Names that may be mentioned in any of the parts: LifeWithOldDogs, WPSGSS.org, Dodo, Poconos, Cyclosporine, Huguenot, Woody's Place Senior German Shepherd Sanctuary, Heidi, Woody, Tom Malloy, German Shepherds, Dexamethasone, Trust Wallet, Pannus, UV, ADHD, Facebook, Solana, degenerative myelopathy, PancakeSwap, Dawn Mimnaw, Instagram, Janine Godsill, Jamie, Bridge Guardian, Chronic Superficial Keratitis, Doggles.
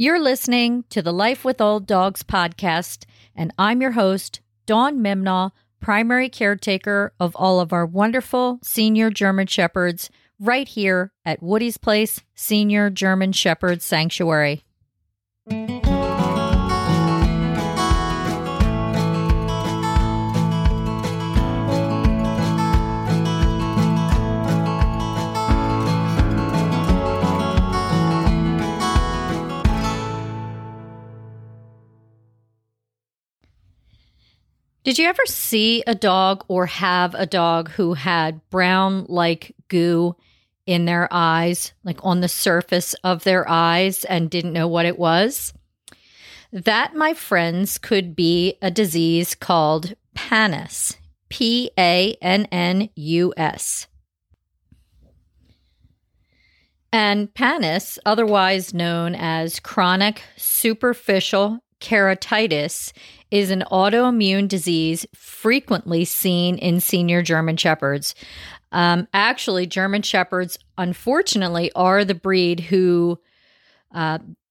You're listening to the Life with Old Dogs podcast, and I'm your host, Dawn Mimnaw, primary caretaker of all of our wonderful senior German Shepherds right here at Woody's Place Senior German Shepherd Sanctuary. Did you ever see a dog or have a dog who had brown like goo in their eyes, like on the surface of their eyes, and didn't know what it was? That, my friends, could be a disease called Pannus, P-A-N-N-U-S. And Pannus, otherwise known as Chronic Superficial Keratitis, is an autoimmune disease frequently seen in senior German Shepherds. Actually, German Shepherds, unfortunately, are the breed who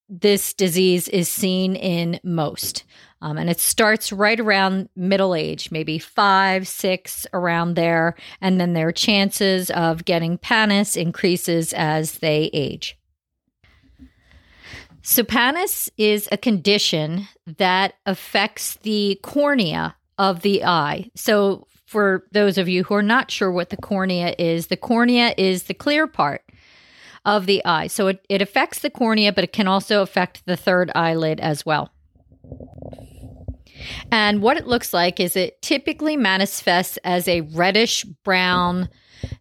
this disease is seen in most. And it starts right around middle age, maybe 5, 6, around there. And then their chances of getting Pannus increases as they age. So Pannus is a condition that affects the cornea of the eye. So for those of you who are not sure what the cornea is the clear part of the eye. So it affects the cornea, but it can also affect the third eyelid as well. And what it looks like is it typically manifests as a reddish-brown,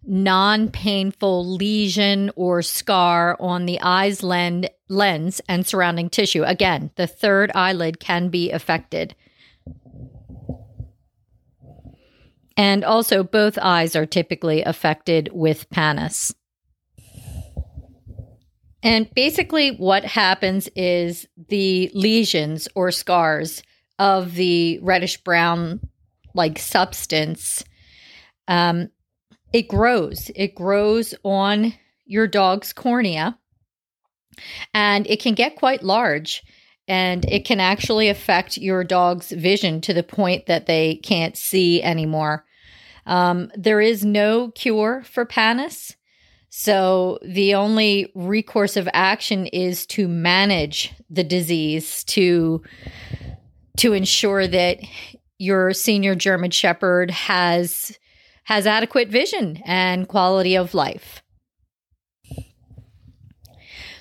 non-painful lesion or scar on the eye's lens and surrounding tissue. Again, the third eyelid can be affected. And also, both eyes are typically affected with Pannus. And basically what happens is the lesions or scars of the reddish-brown like substance, It grows on your dog's cornea, and it can get quite large, and it can actually affect your dog's vision to the point that they can't see anymore. There is no cure for Pannus, so the only recourse of action is to manage the disease to ensure that your senior German Shepherd has adequate vision and quality of life.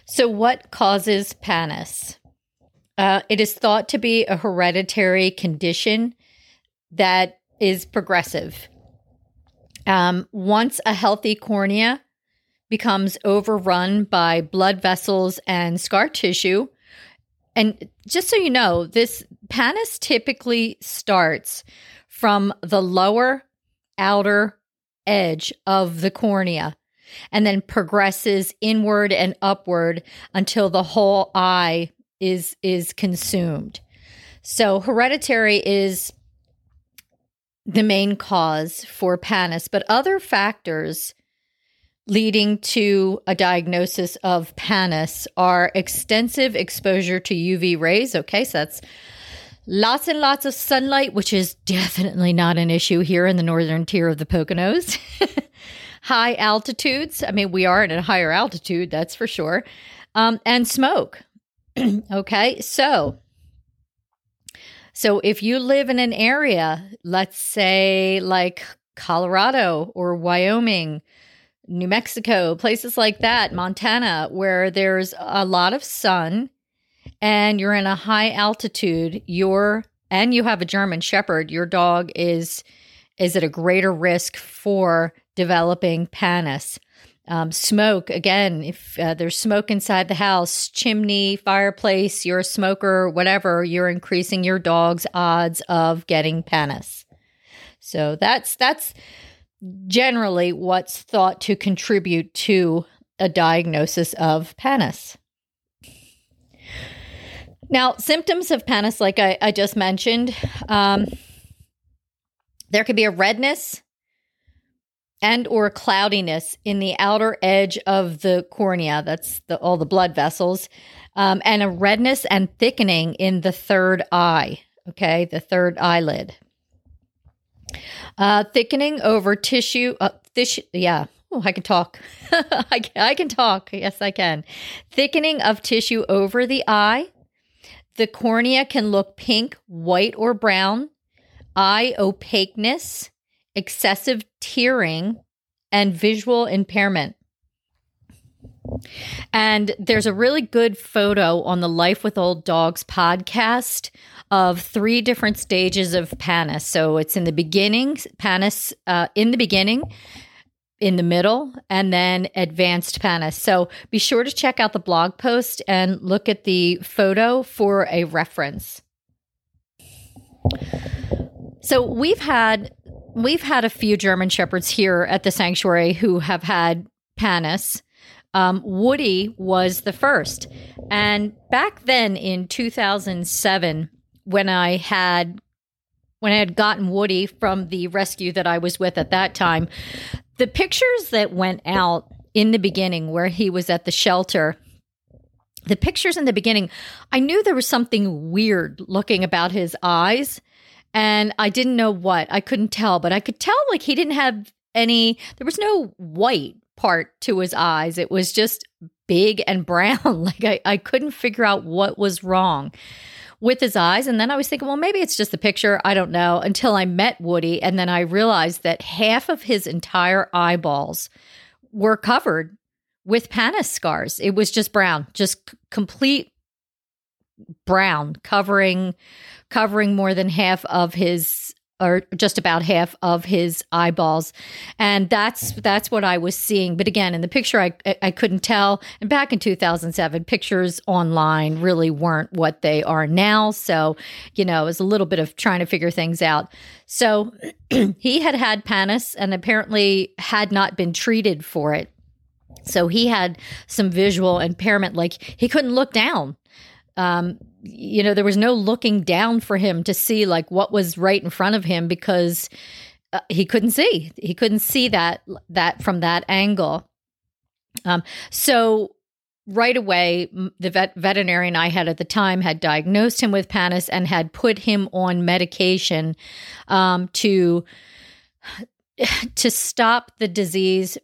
So what causes Pannus? It is thought to be a hereditary condition that is progressive. Once a healthy cornea becomes overrun by blood vessels and scar tissue, and just so you know, this Pannus typically starts from the lower outer edge of the cornea and then progresses inward and upward until the whole eye is consumed. So hereditary is the main cause for Pannus, but other factors leading to a diagnosis of Pannus are extensive exposure to UV rays. Okay, so that's lots and lots of sunlight, which is definitely not an issue here in the northern tier of the Poconos. High altitudes. I mean, we are at a higher altitude, that's for sure. And smoke. Okay, so if you live in an area, let's say like Colorado or Wyoming, New Mexico, places like that, Montana, where there's a lot of sun, and you're in a high altitude, and you have a German Shepherd, your dog is at a greater risk for developing Pannus. Smoke, again, if there's smoke inside the house, chimney, fireplace, you're a smoker, whatever, you're increasing your dog's odds of getting Pannus. So that's generally what's thought to contribute to a diagnosis of Pannus. Now, symptoms of Pannus, like I just mentioned, there could be a redness, and or cloudiness in the outer edge of the cornea, that's all the blood vessels, and a redness and thickening in the third eye, okay, the third eyelid. Thickening over tissue, Thickening of tissue over the eye. The cornea can look pink, white, or brown. Eye opaqueness, excessive tearing, and visual impairment. And there's a really good photo on the Life with Old Dogs podcast of three different stages of Pannus. So it's in the beginning, Pannus in the beginning, in the middle, and then advanced Pannus. So be sure to check out the blog post and look at the photo for a reference. So we've had a few German Shepherds here at the sanctuary who have had Pannus. Woody was the first. And back then in 2007, when I had gotten Woody from the rescue that I was with at that time, the pictures that went out in the beginning where he was at the shelter, the pictures in the beginning, I knew there was something weird looking about his eyes, and I didn't know what. I couldn't tell, but I could tell like he didn't have any, there was no white part to his eyes. It was just big and brown. Like I couldn't figure out what was wrong with his eyes. And then I was thinking, well, maybe it's just the picture. I don't know, until I met Woody. And then I realized that half of his entire eyeballs were covered with Pannus scars. It was just brown, just complete brown, covering more than half of his, or just about half of his eyeballs. And that's what I was seeing. But again, in the picture, I couldn't tell. And back in 2007, pictures online really weren't what they are now. So, you know, it was a little bit of trying to figure things out. So he had Pannus and apparently had not been treated for it. So he had some visual impairment, like he couldn't look down. You know, there was no looking down for him to see like what was right in front of him because he couldn't see. He couldn't see that from that angle. So right away, the veterinarian I had at the time had diagnosed him with Pannus and had put him on medication to stop the disease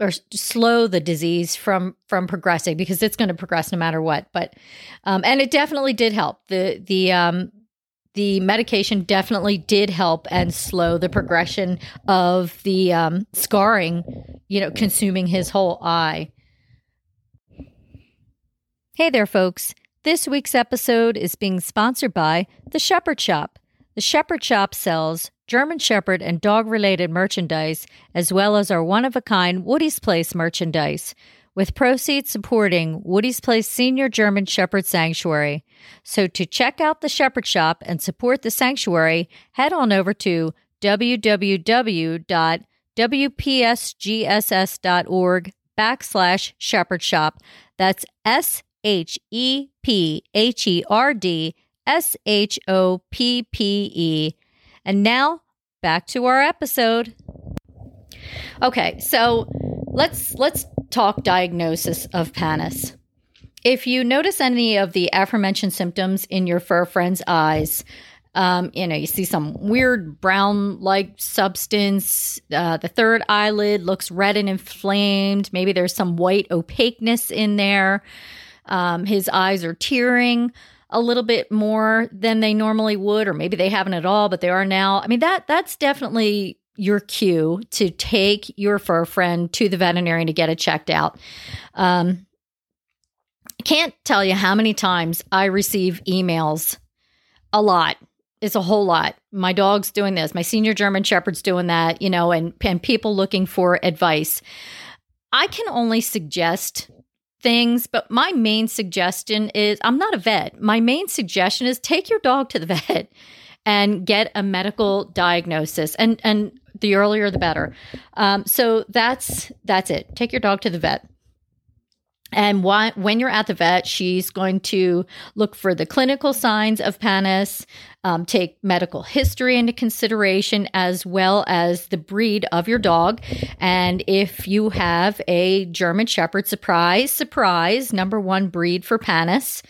or slow the disease from progressing, because it's going to progress no matter what. But, and it definitely did help. The medication definitely did help and slow the progression of the, scarring, you know, consuming his whole eye. Hey there, folks. This week's episode is being sponsored by The Shepherd Shop. The Shepherd Shop sells German Shepherd and dog-related merchandise, as well as our one-of-a-kind Woody's Place merchandise, with proceeds supporting Woody's Place Senior German Shepherd Sanctuary. So to check out The Shepherd Shop and support the sanctuary, head on over to www.WPSGSS.org/Shepherd Shop. That's SHEPHERD SHOPPE. And now, back to our episode. Okay, so let's talk diagnosis of Pannus. If you notice any of the aforementioned symptoms in your fur friend's eyes, you know, you see some weird brown-like substance, the third eyelid looks red and inflamed, maybe there's some white opaqueness in there, his eyes are tearing a little bit more than they normally would, or maybe they haven't at all, but they are now. I mean, that's definitely your cue to take your fur friend to the veterinarian to get it checked out. Can't tell you how many times I receive emails. A lot. It's a whole lot. My dog's doing this. My senior German Shepherd's doing that, you know, and people looking for advice. I can only suggest things, but my main suggestion is, I'm not a vet. My main suggestion is take your dog to the vet and get a medical diagnosis, and the earlier the better. So that's it. Take your dog to the vet. And when you're at the vet, she's going to look for the clinical signs of Pannus, take medical history into consideration, as well as the breed of your dog. And if you have a German Shepherd, surprise, surprise, number one breed for Pannus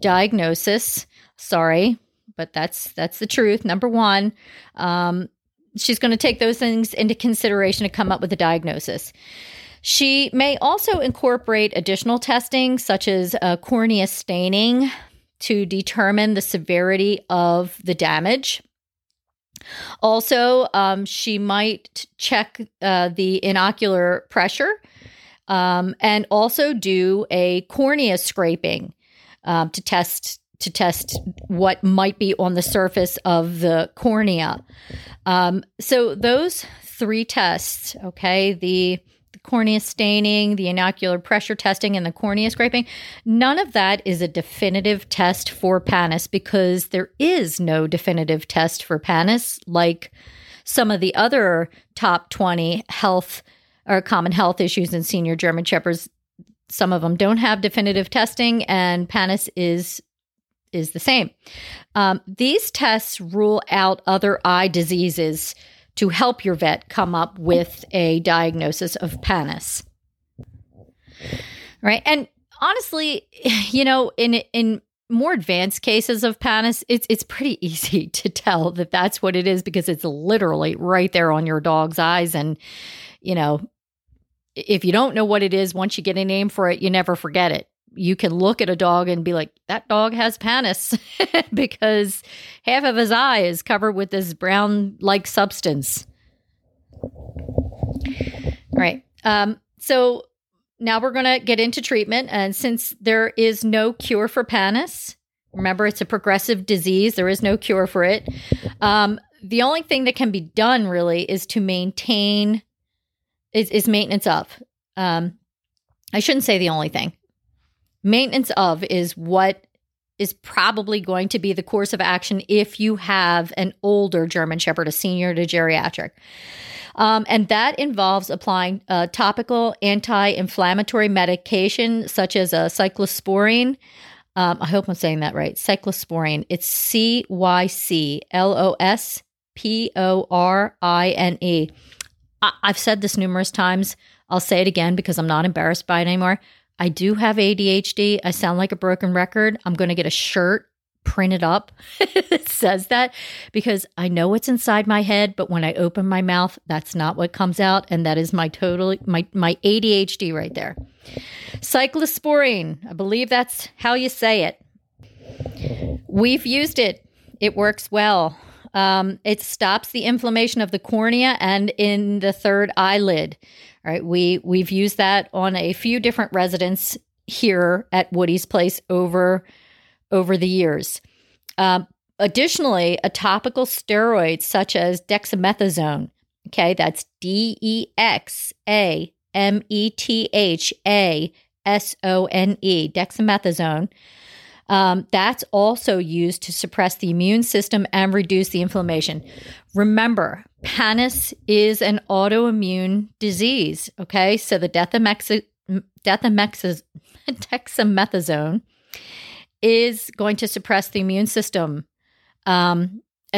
diagnosis. Sorry, but that's the truth. Number one, she's going to take those things into consideration to come up with a diagnosis. She may also incorporate additional testing, such as cornea staining, to determine the severity of the damage. Also, she might check the inocular pressure and also do a cornea scraping to test what might be on the surface of the cornea. So those three tests, okay, the cornea staining, the inocular pressure testing, and the cornea scraping, none of that is a definitive test for Pannus because there is no definitive test for Pannus like some of the other top 20 health or common health issues in senior German Shepherds. Some of them don't have definitive testing, and Pannus is the same. These tests rule out other eye diseases to help your vet come up with a diagnosis of Pannus. Right. And honestly, you know, in more advanced cases of Pannus, it's pretty easy to tell that that's what it is because it's literally right there on your dog's eyes. And, you know, if you don't know what it is, once you get a name for it, you never forget it. You can look at a dog and be like, that dog has Pannus because half of his eye is covered with this brown-like substance. All right. So now we're going to get into treatment. And since there is no cure for Pannus, remember it's a progressive disease. There is no cure for it. The only thing that can be done really is to maintain, is maintenance of. I shouldn't say the only thing. Maintenance of is what is probably going to be the course of action if you have an older German Shepherd, a senior to geriatric. And that involves applying topical anti-inflammatory medication such as a cyclosporine. I hope I'm saying that right. Cyclosporine. It's C-Y-C-L-O-S-P-O-R-I-N-E. I've said this numerous times. I'll say it again because I'm not embarrassed by it anymore. I do have ADHD. I sound like a broken record. I'm going to get a shirt printed up that says that because I know what's inside my head, but when I open my mouth, that's not what comes out. And that is my total, my ADHD right there. Cyclosporine. I believe that's how you say it. We've used it. It works well. It stops the inflammation of the cornea and in the third eyelid. All right, we've used that on a few different residents here at Woody's Place over the years. Additionally, a topical steroid such as dexamethasone, okay, that's D-E-X-A-M-E-T-H-A-S-O-N-E, dexamethasone, that's also used to suppress the immune system and reduce the inflammation. Remember, Pannus is an autoimmune disease, okay? So the dexamethasone is going to suppress the immune system. And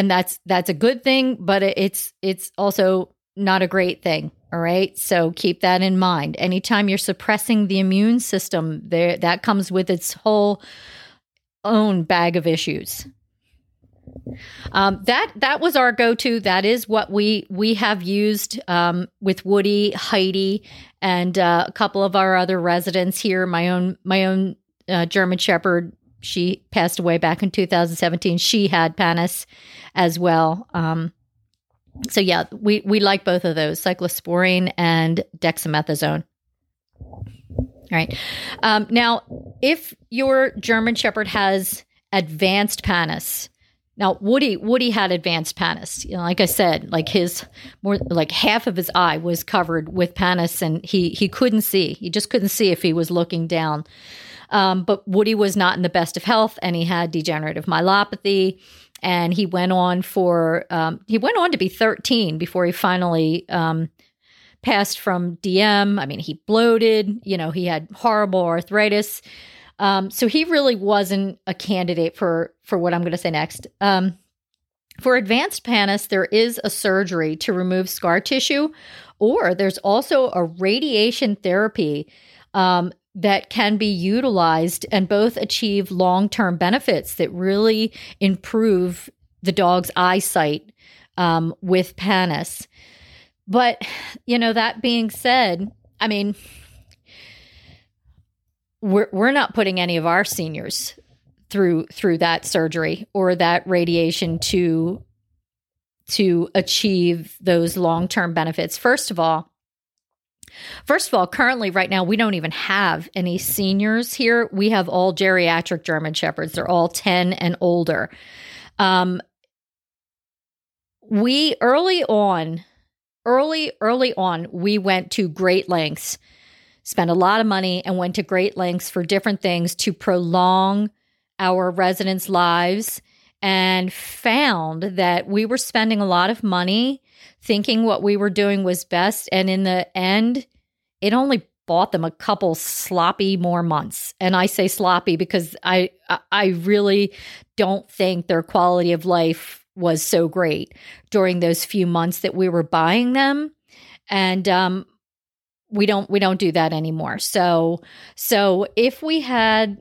that's a good thing, but it's also not a great thing, all right? So keep that in mind. Anytime you're suppressing the immune system, that comes with its whole own bag of issues. That was our go-to. That is what we have used with Woody, Heidi, and a couple of our other residents here. My own German Shepherd, she passed away back in 2017. She had Pannus as well. So yeah, we like both of those, cyclosporine and dexamethasone. All right. Now, if your German Shepherd has advanced Pannus. Now, Woody had advanced Pannus. You know, like I said, like his half of his eye was covered with Pannus, and he couldn't see. He just couldn't see if he was looking down. But Woody was not in the best of health, and he had degenerative myelopathy, and he went on to be 13 before he finally passed from DM. I mean, he bloated, you know, he had horrible arthritis. So he really wasn't a candidate for what I'm going to say next. For advanced Pannus, there is a surgery to remove scar tissue, or there's also a radiation therapy that can be utilized, and both achieve long-term benefits that really improve the dog's eyesight with Pannus. But, you know, that being said, I mean, we're not putting any of our seniors through that surgery or that radiation to achieve those long-term benefits. First of all, currently right now, we don't even have any seniors here. We have all geriatric German Shepherds. They're all 10 and older. We early on, we went to great lengths, spent a lot of money and went to great lengths for different things to prolong our residents' lives, and found that we were spending a lot of money thinking what we were doing was best. And in the end, it only bought them a couple sloppy more months. And I say sloppy because I really don't think their quality of life was so great during those few months that we were buying them. And we don't do that anymore. So if we had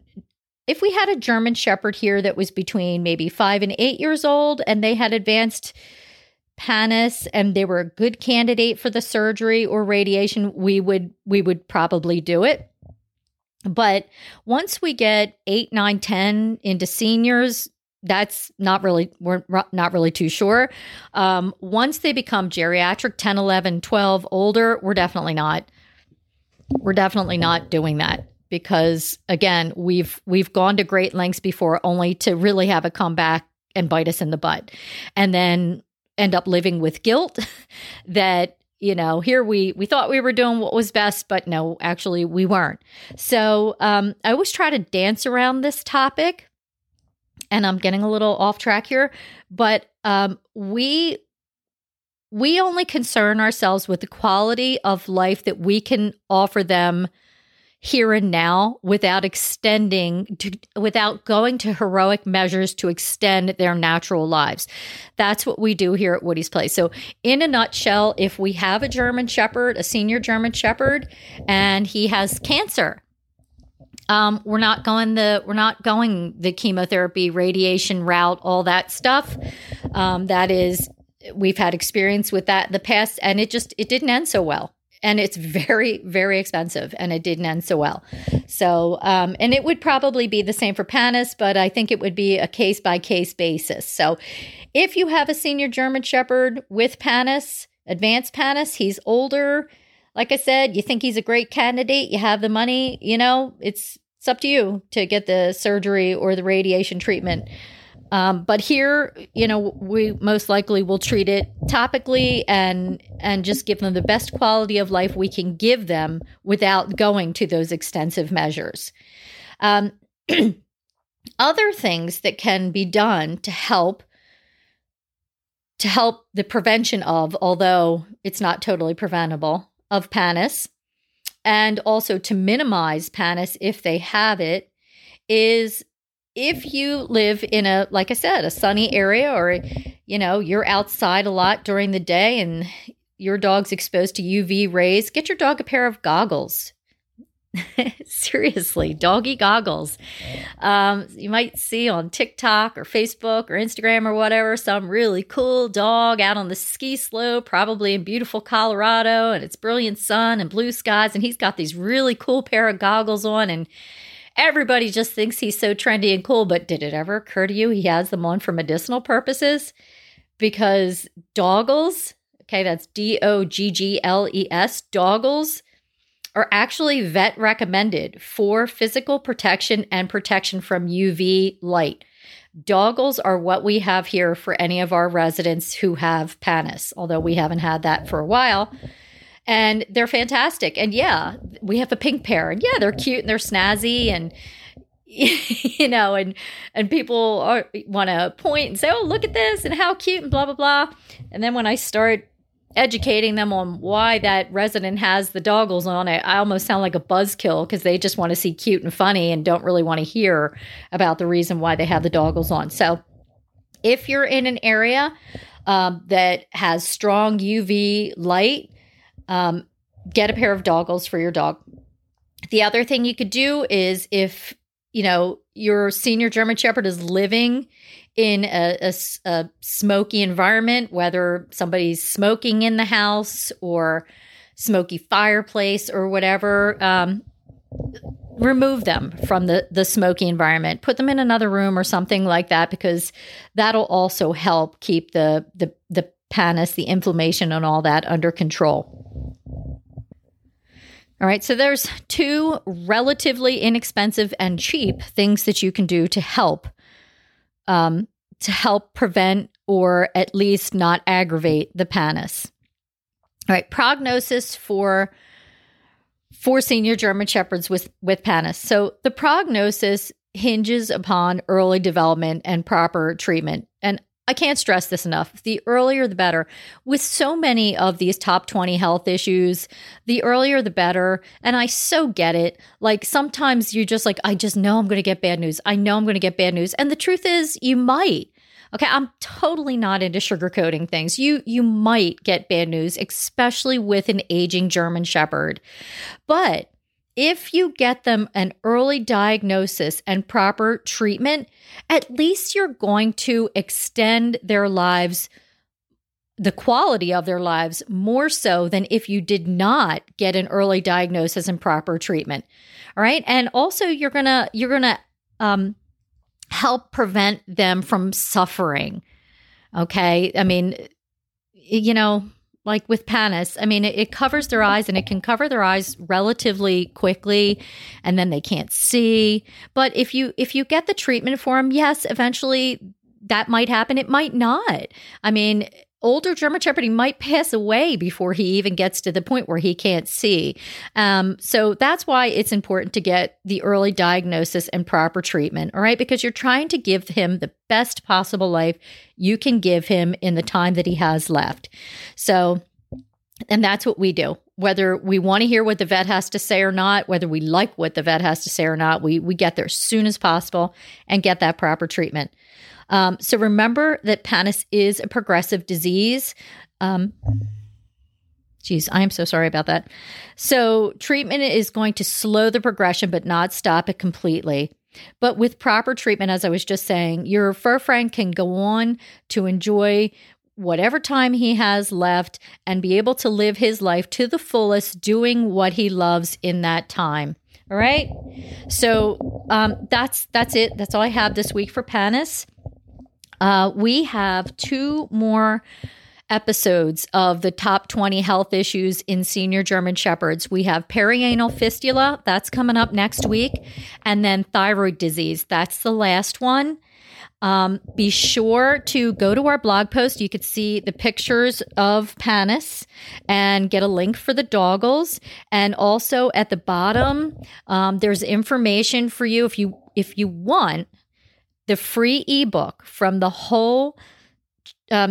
a German Shepherd here that was between maybe 5 and 8 years old, and they had advanced Pannus and they were a good candidate for the surgery or radiation, we would probably do it. But once we get 8, 9, 10 into seniors, we're not really too sure. Once they become geriatric, 10, 11, 12, older, we're definitely not doing that. Because again, we've gone to great lengths before, only to really have it come back and bite us in the butt, and then end up living with guilt that, you know, here we thought we were doing what was best, but no, actually we weren't. So I always try to dance around this topic, and I'm getting a little off track here, but we only concern ourselves with the quality of life that we can offer them here and now, without going to heroic measures to extend their natural lives. That's what we do here at Woody's Place. So in a nutshell, if we have a German Shepherd, a senior German Shepherd, and he has cancer, we're not going the chemotherapy, radiation route, all that stuff. We've had experience with that in the past, and it didn't end so well. And it's very, very expensive, and it didn't end so well. So, and it would probably be the same for Pannus, but I think it would be a case-by-case basis. So if you have a senior German Shepherd with Pannus, advanced Pannus, he's older. Like I said, you think he's a great candidate, you have the money, you know, it's up to you to get the surgery or the radiation treatment. But here, you know, we most likely will treat it topically and just give them the best quality of life we can give them without going to those extensive measures. Other things that can be done to help the prevention of, although it's not totally preventable, of Pannus, and also to minimize Pannus if they have it, is if you live in a, like I said, a sunny area, or, you know, you're outside a lot during the day and your dog's exposed to UV rays, get your dog a pair of goggles. Seriously, doggy goggles. You might see on TikTok or Facebook or Instagram or whatever, some really cool dog out on the ski slope, probably in beautiful Colorado, and it's brilliant sun and blue skies, and he's got these really cool pair of goggles on, and everybody just thinks he's so trendy and cool, but did it ever occur to you he has them on for medicinal purposes? Because Doggles, okay, that's D-O-G-G-L-E-S, Doggles are actually vet recommended for physical protection and protection from UV light. Doggles are what we have here for any of our residents who have Pannus, although we haven't had that for a while. And they're fantastic. And yeah, we have a pink pair. And yeah, they're cute and they're snazzy. And, you know, and people want to point and say, oh, look at this and how cute and blah, blah, blah. And then when I start educating them on why that resident has the doggles on, I almost sound like a buzzkill because they just want to see cute and funny and don't really want to hear about the reason why they have the doggles on. So if you're in an area that has strong UV light, get a pair of doggles for your dog. The other thing you could do is if, you know, your senior German Shepherd is living in a smoky environment, whether somebody's smoking in the house or smoky fireplace or whatever, remove them from the smoky environment. Put them in another room or something like that, because that'll also help keep the pannus, the inflammation and all that under control. All right, so there's two relatively inexpensive and cheap things that you can do to help prevent or at least not aggravate the pannus. All right, prognosis for senior German Shepherds with pannus. So the prognosis hinges upon early development and proper treatment. And I can't stress this enough. The earlier, the better. With so many of these top 20 health issues, the earlier, the better. And I so get it. Like sometimes you're just like, I just know I'm going to get bad news. I know I'm going to get bad news. And the truth is you might. Okay, I'm totally not into sugarcoating things. You might get bad news, especially with an aging German Shepherd. But if you get them an early diagnosis and proper treatment, at least you're going to extend their lives, the quality of their lives, more so than if you did not get an early diagnosis and proper treatment. All right, and also you're gonna help prevent them from suffering. Okay, I mean, you know. Like with pannus, I mean, it covers their eyes and it can cover their eyes relatively quickly and then they can't see. But if you get the treatment for them, yes, eventually that might happen. It might not. I mean, older German Shepherd, he might pass away before he even gets to the point where he can't see. So that's why it's important to get the early diagnosis and proper treatment, all right? Because you're trying to give him the best possible life you can give him in the time that he has left. So, and that's what we do. Whether we want to hear what the vet has to say or not, whether we like what the vet has to say or not, we get there as soon as possible and get that proper treatment. So remember that pannus is a progressive disease. I am so sorry about that. So treatment is going to slow the progression, but not stop it completely. But with proper treatment, as I was just saying, your fur friend can go on to enjoy whatever time he has left and be able to live his life to the fullest, doing what he loves in that time. All right. So that's it. That's all I have this week for pannus. We have two more episodes of the top 20 health issues in senior German Shepherds. We have perianal fistula. That's coming up next week. And then thyroid disease. That's the last one. Be sure to go to our blog post. You could see the pictures of pannus and get a link for the doggles. And also at the bottom, there's information for you if you want the free ebook from the whole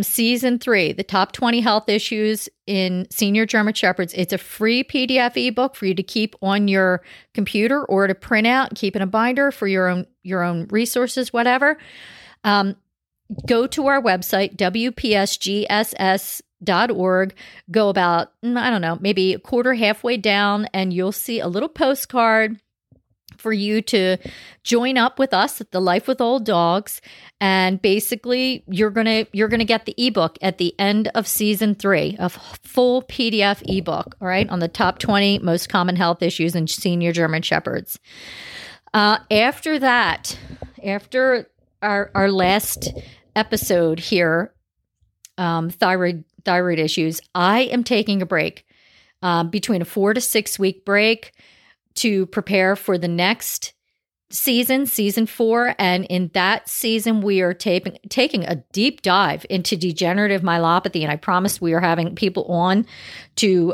season 3, the top 20 health issues in senior German Shepherds. It's a free PDF ebook for you to keep on your computer or to print out, keep in a binder for your own resources, whatever. Go to our website, WPSGSS.org. Go about, I don't know, maybe a quarter halfway down, and you'll see a little postcard for you to join up with us at the Life with Old Dogs. And basically you're going to get the ebook at the end of season 3, a full PDF ebook, all right, on the top 20 most common health issues in senior German Shepherds. After that, after our last episode here, thyroid issues, I am taking a break, between a 4 to 6 week break, to prepare for the next season, season 4. And in that season, we are taking a deep dive into degenerative myelopathy. And I promise we are having people on to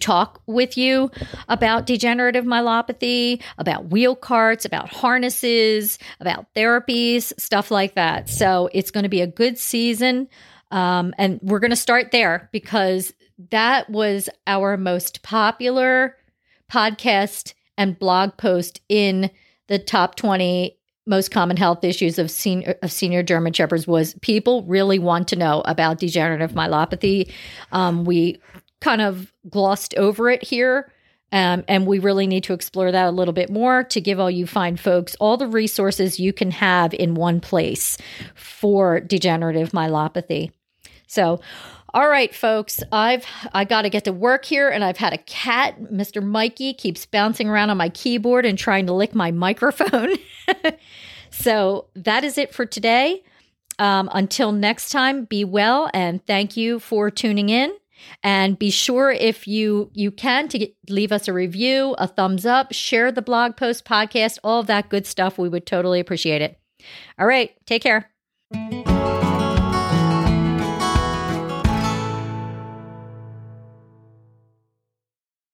talk with you about degenerative myelopathy, about wheel carts, about harnesses, about therapies, stuff like that. So it's going to be a good season. And we're going to start there because that was our most popular podcast and blog post in the top 20 most common health issues of senior German Shepherds. Was people really want to know about degenerative myelopathy. We kind of glossed over it here, and we really need to explore that a little bit more to give all you fine folks all the resources you can have in one place for degenerative myelopathy. So, all right, folks, I got to get to work here, and I've had a cat. Mr. Mikey keeps bouncing around on my keyboard and trying to lick my microphone. So that is it for today. Until next time, be well, and thank you for tuning in. And be sure, if you can, to leave us a review, a thumbs up, share the blog post, podcast, all of that good stuff. We would totally appreciate it. All right, take care.